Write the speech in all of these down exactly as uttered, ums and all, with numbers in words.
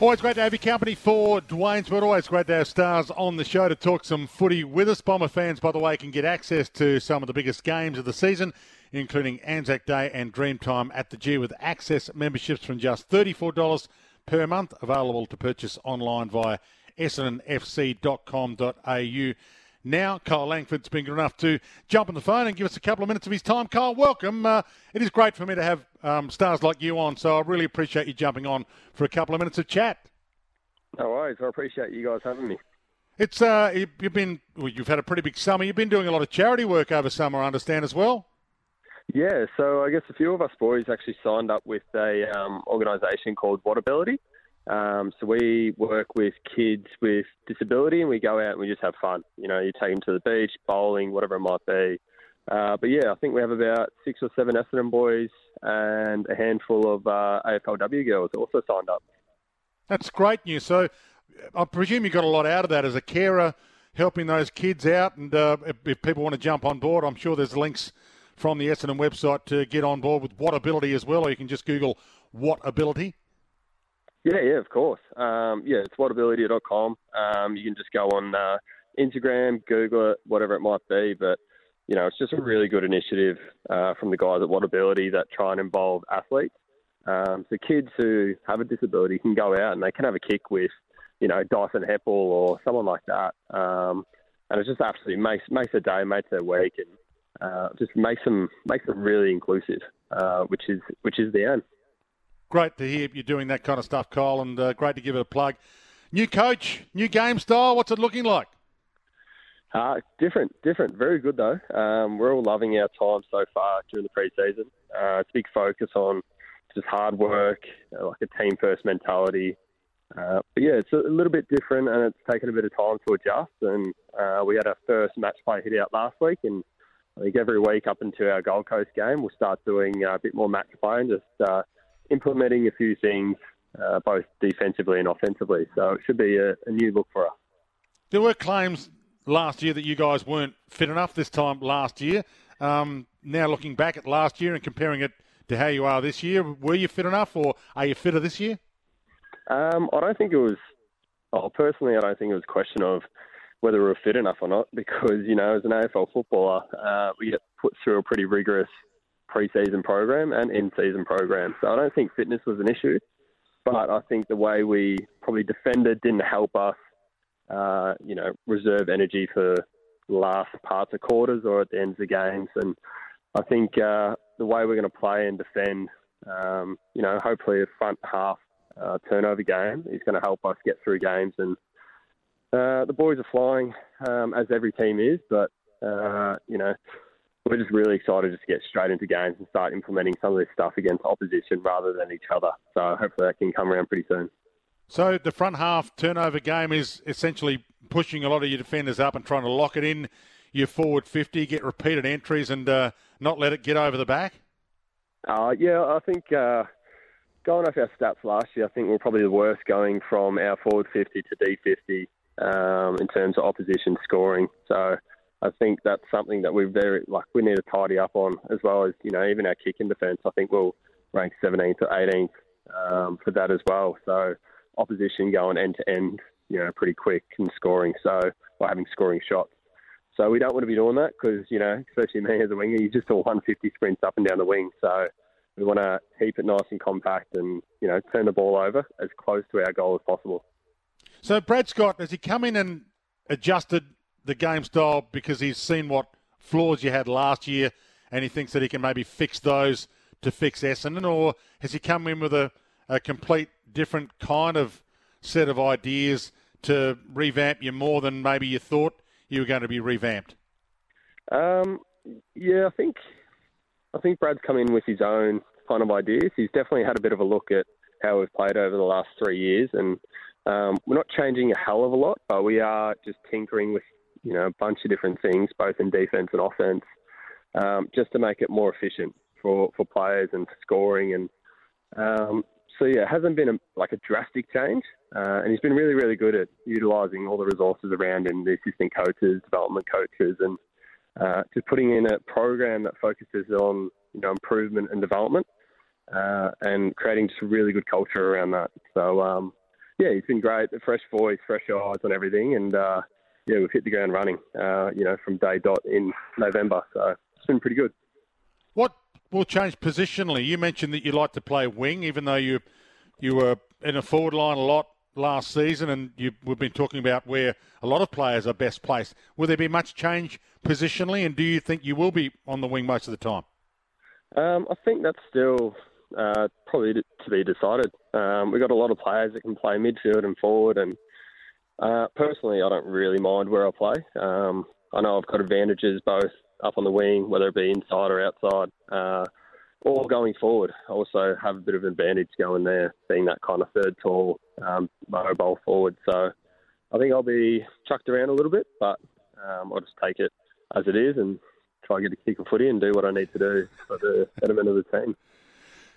Always great to have your company for Dwayne's, but always great to have stars on the show to talk some footy with us. Bomber fans, by the way, can get access to some of the biggest games of the season, including Anzac Day and Dreamtime at the G, with access memberships from just thirty-four dollars per month, available to purchase online via essendon f c dot com dot a u. Now, Cole Langford's been good enough to jump on the phone and give us a couple of minutes of his time. Cole, welcome. Uh, it is great for me to have um, stars like you on, so I really appreciate you jumping on for a couple of minutes of chat. No worries. I appreciate you guys having me. It's uh, you've been well, you've had a pretty big summer. You've been doing a lot of charity work over summer, I understand, as well. Yeah, so I guess a few of us boys actually signed up with a um, organisation called WhatAbility. Um, so we work with kids with disability, and we go out and we just have fun. You know, you take them to the beach, bowling, whatever it might be. Uh, but yeah, I think we have about six or seven Essendon boys and a handful of uh, A F L W girls also signed up. That's great news. So I presume you got a lot out of that as a carer, helping those kids out. And uh, if, if people want to jump on board, I'm sure there's links from the Essendon website to get on board with WhatAbility as well, or you can just Google WhatAbility. Yeah, yeah, of course. Um, yeah, it's what ability dot com. Um, you can just go on uh, Instagram, Google it, whatever it might be. But, you know, it's just a really good initiative uh, from the guys at WhatAbility that try and involve athletes. Um, so kids who have a disability can go out and they can have a kick with, you know, Dyson Heppel or someone like that. Um, and it just absolutely makes makes their day, makes their week, and uh, just makes them makes them really inclusive, uh, which is which is the end. Great to hear you're doing that kind of stuff, Kyle, and uh, great to give it a plug. New coach, new game style, what's it looking like? Uh, different, different. Very good, though. Um, we're all loving our time so far during the pre-season. Uh, it's a big focus on just hard work, uh, like a team-first mentality. Uh, but, yeah, it's a little bit different, and it's taken a bit of time to adjust. And uh, we had our first match play hit out last week, and I think every week up until our Gold Coast game, we'll start doing a bit more match play and just uh, – implementing a few things, uh, both defensively and offensively. So it should be a, a new look for us. There were claims last year that you guys weren't fit enough this time last year. Um, now looking back at last year and comparing it to how you are this year, were you fit enough or are you fitter this year? Um, I don't think it was... Oh, personally, I don't think it was a question of whether we were fit enough or not because, you know, as an A F L footballer, uh, we get put through a pretty rigorous pre-season program and in-season program. So I don't think fitness was an issue, but I think the way we probably defended didn't help us, uh, you know, reserve energy for last parts of quarters or at the ends of games. And I think uh, the way we're going to play and defend, um, you know, hopefully a front half uh, turnover game is going to help us get through games. And uh, the boys are flying, um, as every team is, but, uh, you know, we're just really excited just to get straight into games and start implementing some of this stuff against opposition rather than each other. So hopefully that can come around pretty soon. So the front half turnover game is essentially pushing a lot of your defenders up and trying to lock it in your forward fifty, get repeated entries and uh, not let it get over the back? Uh, yeah, I think uh, going off our stats last year, I think we were probably the worst going from our forward fifty to D fifty um, in terms of opposition scoring. So I think that's something that we very like. We need to tidy up on, as well as you know, even our kicking defence. I think we'll rank seventeenth or eighteenth um, for that as well. So opposition going end to end, you know, pretty quick and scoring. So or having scoring shots. So we don't want to be doing that because you know, especially me as a winger, you just all one hundred fifty sprints up and down the wing. So we want to keep it nice and compact, and you know, turn the ball over as close to our goal as possible. So Brad Scott, has he come in and adjusted the game style because he's seen what flaws you had last year and he thinks that he can maybe fix those to fix Essendon, or has he come in with a, a complete different kind of set of ideas to revamp you more than maybe you thought you were going to be revamped? Um, yeah, I think I think Brad's come in with his own kind of ideas. He's definitely had a bit of a look at how we've played over the last three years. And um, we're not changing a hell of a lot, but we are just tinkering with, you know, a bunch of different things, both in defence and offence, um, just to make it more efficient for, for players and for scoring. And um, so, yeah, it hasn't been a, like a drastic change. Uh, and he's been really, really good at utilising all the resources around him, the assistant coaches, development coaches, and uh, just putting in a program that focuses on, you know, improvement and development, uh, and creating just a really good culture around that. So, um, yeah, he's been great. A fresh voice, fresh eyes on everything. And, uh, yeah, we've hit the ground running, uh, you know, from day dot in November. So it's been pretty good. What will change positionally? You mentioned that you like to play wing, even though you you were in a forward line a lot last season, and you, we've been talking about where a lot of players are best placed. Will there be much change positionally, and do you think you will be on the wing most of the time? Um, I think that's still uh, probably to be decided. Um, we've got a lot of players that can play midfield and forward, and uh, personally I don't really mind where I play. Um, I know I've got advantages both up on the wing, whether it be inside or outside, uh, or going forward. I also have a bit of an advantage going there, being that kind of third tall, um, mobile forward. So I think I'll be chucked around a little bit, but um, I'll just take it as it is and try to get a kick and footy and do what I need to do for the betterment of the team.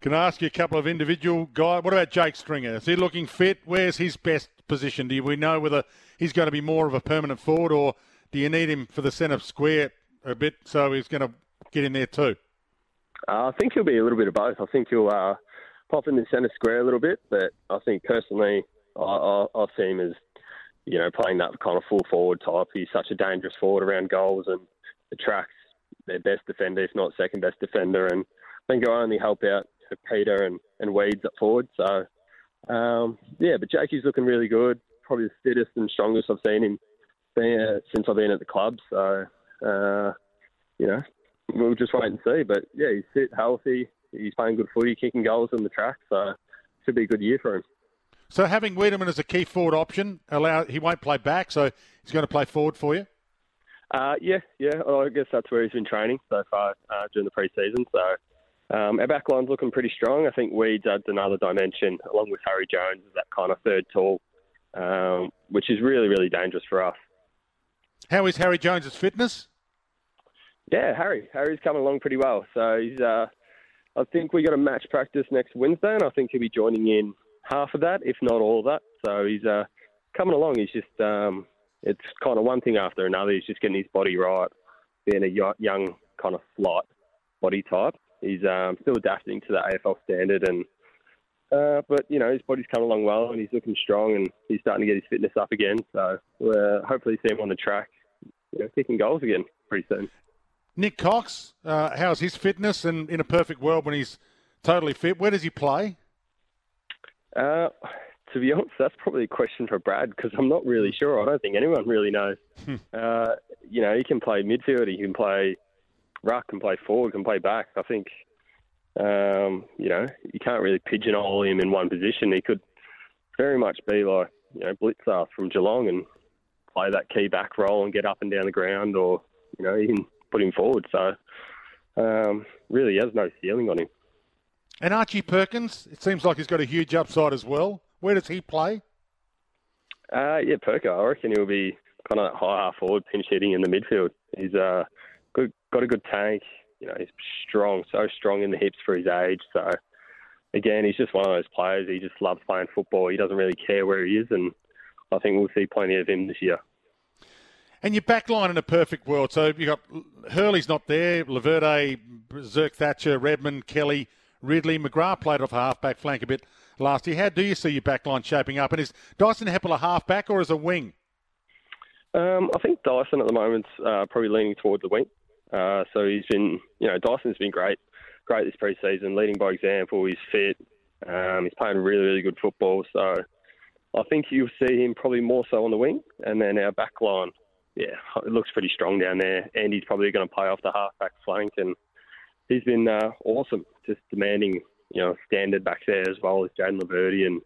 Can I ask you a couple of individual guys? What about Jake Stringer? Is he looking fit? Where's his best position? Do we know whether he's going to be more of a permanent forward, or do you need him for the centre square a bit, so he's going to get in there too? Uh, I think he'll be a little bit of both. I think he'll uh, pop in the centre square a little bit, but I think personally I, I, I see him as, you know, playing that kind of full forward type. He's such a dangerous forward around goals and attracts their best defender, if not second best defender. And I think I only help out Peter and, and Weeds up forward. So, um, yeah, but Jakey's looking really good. Probably the fittest and strongest I've seen him there since I've been at the club. So, uh, you know, we'll just wait and see. But, yeah, he's fit, healthy. He's playing good footy, kicking goals on the track. So, should be a good year for him. So, having Wiedemann as a key forward option, allow he won't play back, so he's going to play forward for you? Uh, yeah, yeah. Well, I guess that's where he's been training so far uh, during the pre-season. So, um, our back line's looking pretty strong. I think Weeds adds another dimension, along with Harry Jones, as that kind of third tall, um, which is really, really dangerous for us. How is Harry Jones' fitness? Yeah, Harry. Harry's coming along pretty well. So he's, uh, I think we got a match practice next Wednesday, and I think he'll be joining in half of that, if not all of that. So he's uh, coming along. He's just, um, it's kind of one thing after another. He's just getting his body right, being a young kind of slight body type. He's um, still adapting to the A F L standard, and uh, but you know his body's coming along well, and he's looking strong, and he's starting to get his fitness up again. So we'll uh, hopefully see him on the track, you know, kicking goals again pretty soon. Nick Cox, uh, how's his fitness? And in a perfect world, when he's totally fit, where does he play? Uh, to be honest, that's probably a question for Brad, because I'm not really sure. I don't think anyone really knows. Hmm. Uh, you know, he can play midfield, he can play ruck, can play forward, can play back. I think, um, you know, you can't really pigeonhole him in one position. He could very much be like, you know, Blitzarth from Geelong and play that key back role and get up and down the ground, or, you know, he can put him forward. So um, really he has no ceiling on him. And Archie Perkins, it seems like he's got a huge upside as well. Where does he play? Uh, yeah, Perko. I reckon he'll be kind of high half forward, pinch hitting in the midfield. He's uh, good, got a good tank. You know, he's strong, so strong in the hips for his age. So, again, he's just one of those players. He just loves playing football. He doesn't really care where he is, and I think we'll see plenty of him this year. And your back line in a perfect world. So you've got Hurley's not there, Laverde, Zerk Thatcher, Redmond, Kelly, Ridley. McGrath played off half-back flank a bit last year. How do you see your back line shaping up? And is Dyson Heppel a half-back or is a wing? Um, I think Dyson at the moment's uh, probably leaning towards the wing. Uh, so he's been, you know, Dyson's been great, great this pre-season, leading by example. He's fit. Um, he's playing really, really good football. So I think you'll see him probably more so on the wing. And then our back line, yeah, it looks pretty strong down there. Andy's probably going to play off the half-back flank, and he's been uh, awesome, just demanding, you know, standard back there as well as Jaden Laberty. And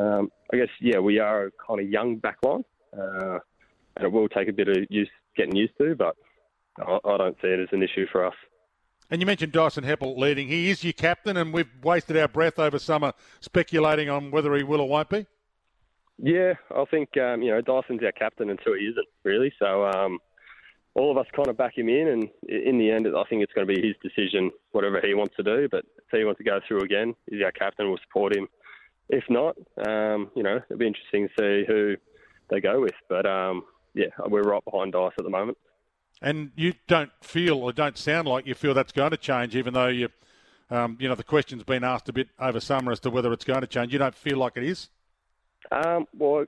um, I guess, yeah, we are a kind of young back line, uh, and it will take a bit of use, getting used to, but I, I don't see it as an issue for us. And you mentioned Dyson Heppel leading. He is your captain, and we've wasted our breath over summer speculating on whether he will or won't be. Yeah, I think, um, you know, Dyson's our captain until he isn't, really. So um, all of us kind of back him in, and in the end, I think it's going to be his decision, whatever he wants to do. But if he wants to go through again, he's our captain, we'll support him. If not, um, you know, it'll be interesting to see who they go with. But, um, yeah, we're right behind Dyson at the moment. And you don't feel or don't sound like you feel that's going to change, even though you, um, you know, the question's been asked a bit over summer as to whether it's going to change. You don't feel like it is? Um, well,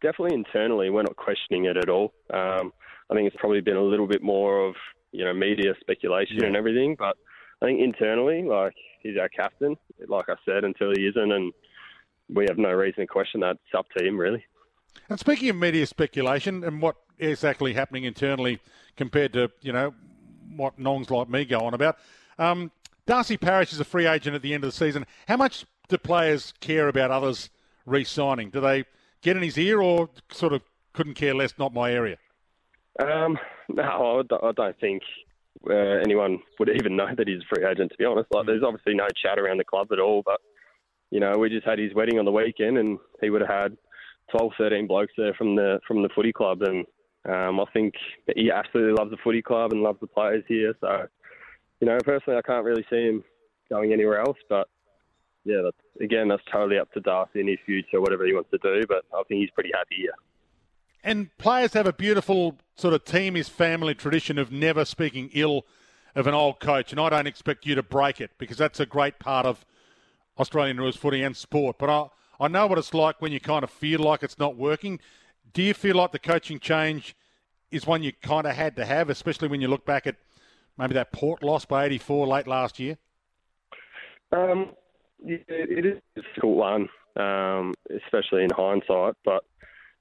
definitely internally, we're not questioning it at all. Um, I think it's probably been a little bit more of, you know, media speculation yeah. and everything. But I think internally, like, he's our captain, like I said, until he isn't. And we have no reason to question that. It's up to him, really. And speaking of media speculation and what is actually happening internally compared to, you know, what nongs like me go on about, um, Darcy Parrish is a free agent at the end of the season. How much do players care about others re-signing? Do they get in his ear or sort of couldn't care less, not my area? Um, no, I don't think uh, anyone would even know that he's a free agent, to be honest. Like, there's obviously no chat around the club at all, but, you know, we just had his wedding on the weekend and he would have had twelve, thirteen blokes there from the from the footy club, and um, I think he absolutely loves the footy club and loves the players here. So, you know, personally, I can't really see him going anywhere else, but yeah, that's, again, that's totally up to Darcy in his future, whatever he wants to do, but I think he's pretty happy here. And players have a beautiful sort of team, his family tradition of never speaking ill of an old coach, and I don't expect you to break it because that's a great part of Australian rules footy and sport, but I I know what it's like when you kind of feel like it's not working. Do you feel like the coaching change is one you kind of had to have, especially when you look back at maybe that Port loss by eighty-four late last year? Um, yeah, it is a difficult one, um, especially in hindsight. But,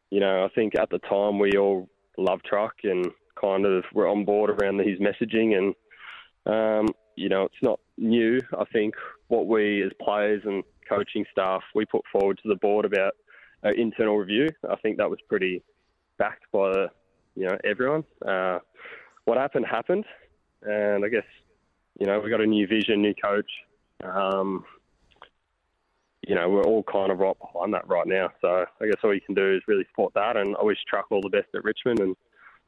you know, I think at the time we all loved Truck and kind of were on board around his messaging. And, um, you know, it's not new. I think what we as players and coaching staff we put forward to the board about an internal review, I think that was pretty backed by, you know, everyone. Uh, what happened happened, and I guess, you know, we got a new vision, new coach. Um, you know, we're all kind of right behind that right now. So I guess all you can do is really support that, and I wish Truck all the best at Richmond, and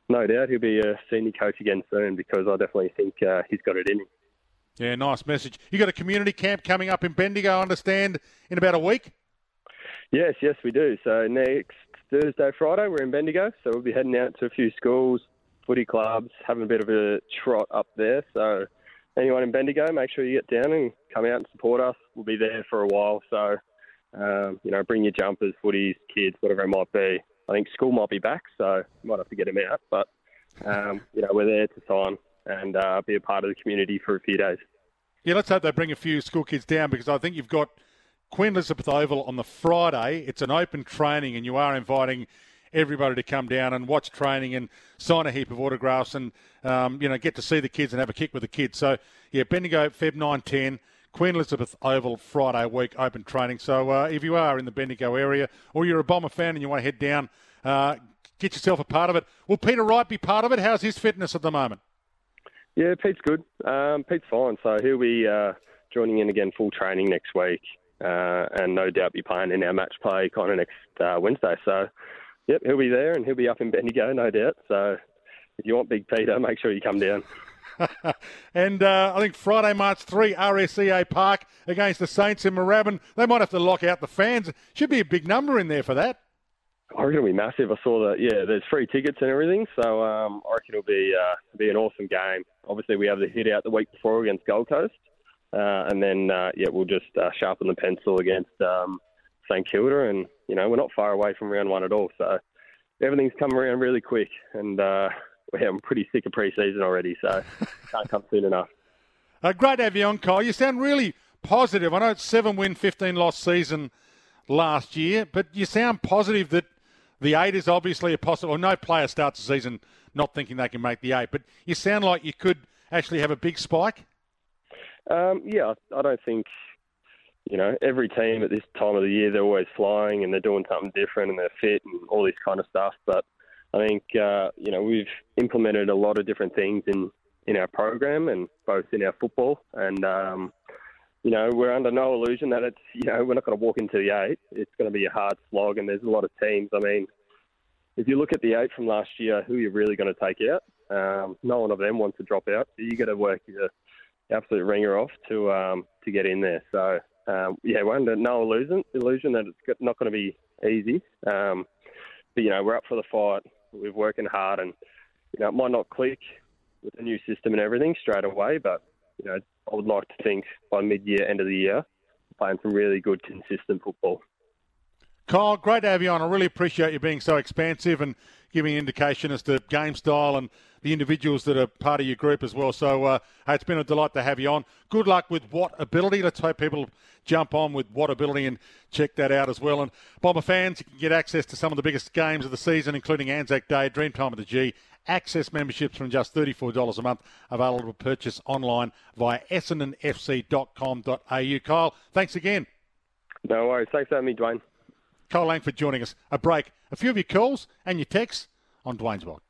no doubt he'll be a senior coach again soon because I definitely think uh, he's got it in him. Yeah, nice message. You got a community camp coming up in Bendigo, I understand, in about a week? Yes, yes, we do. So next Thursday, Friday, we're in Bendigo. So we'll be heading out to a few schools, footy clubs, having a bit of a trot up there. So anyone in Bendigo, make sure you get down and come out and support us. We'll be there for a while. So, um, you know, bring your jumpers, footies, kids, whatever it might be. I think school might be back, so you might have to get them out. But, um, you know, we're there to sign and uh, be a part of the community for a few days. Yeah, let's hope they bring a few school kids down because I think you've got Queen Elizabeth Oval on the Friday. It's an open training and you are inviting everybody to come down and watch training and sign a heap of autographs and, um, you know, get to see the kids and have a kick with the kids. So, yeah, Bendigo, February ninth to tenth, Queen Elizabeth Oval, Friday week, open training. So uh, if you are in the Bendigo area or you're a Bomber fan and you want to head down, uh, get yourself a part of it. Will Peter Wright be part of it? How's his fitness at the moment? Yeah, Pete's good. Um, Pete's fine. So he'll be uh, joining in again full training next week uh, and no doubt be playing in our match play kind of next uh, Wednesday. So, yep, he'll be there and he'll be up in Bendigo, no doubt. So if you want Big Peter, make sure you come down. and uh, I think Friday, March third, R S E A Park against the Saints in Moorabbin. They might have to lock out the fans. Should be a big number in there for that. I reckon it'll be massive. I saw that, yeah, there's free tickets and everything, so um, I reckon it'll be uh, be an awesome game. Obviously, we have the hit out the week before against Gold Coast, uh, and then, uh, yeah, we'll just uh, sharpen the pencil against um, St Kilda, and, you know, we're not far away from round one at all, so everything's come around really quick, and uh, yeah, I'm pretty sick of pre-season already, so can't come soon enough. Uh, great to have you on, Kyle. You sound really positive. I know it's seven win, fifteen loss season last year, but you sound positive that the eight is obviously a possible. No player starts the season not thinking they can make the eight, but you sound like you could actually have a big spike. Um, yeah, I don't think, you know, every team at this time of the year, they're always flying and they're doing something different and they're fit and all this kind of stuff. But I think, uh, you know, we've implemented a lot of different things in in our program and both in our football. And, um, you know, we're under no illusion that it's, you know, we're not going to walk into the eight. It's going to be a hard slog, and there's a lot of teams. I mean, if you look at the eight from last year, who are you really going to take out? Um, no one of them wants to drop out. So you got to work your absolute ringer off to um, to get in there. So, um, yeah, we're under no illusion, illusion that it's not going to be easy. Um, but, you know, we're up for the fight. We're working hard, and, you know, it might not click with the new system and everything straight away, but, you know, I would like to think by mid-year, end of the year, playing some really good, consistent football. Kyle, great to have you on. I really appreciate you being so expansive and giving an indication as to game style and the individuals that are part of your group as well. So uh, it's been a delight to have you on. Good luck with WhatAbility. Let's hope people jump on with WhatAbility and check that out as well. And Bomber fans, you can get access to some of the biggest games of the season, including Anzac Day, Dreamtime of the G, access memberships from just thirty-four dollars a month, available to purchase online via essendon f c dot com dot a u. Kyle, thanks again. No worries. Thanks for having me, Dwayne. Cole Langford joining us. A break. A few of your calls and your texts on Dwayne's World.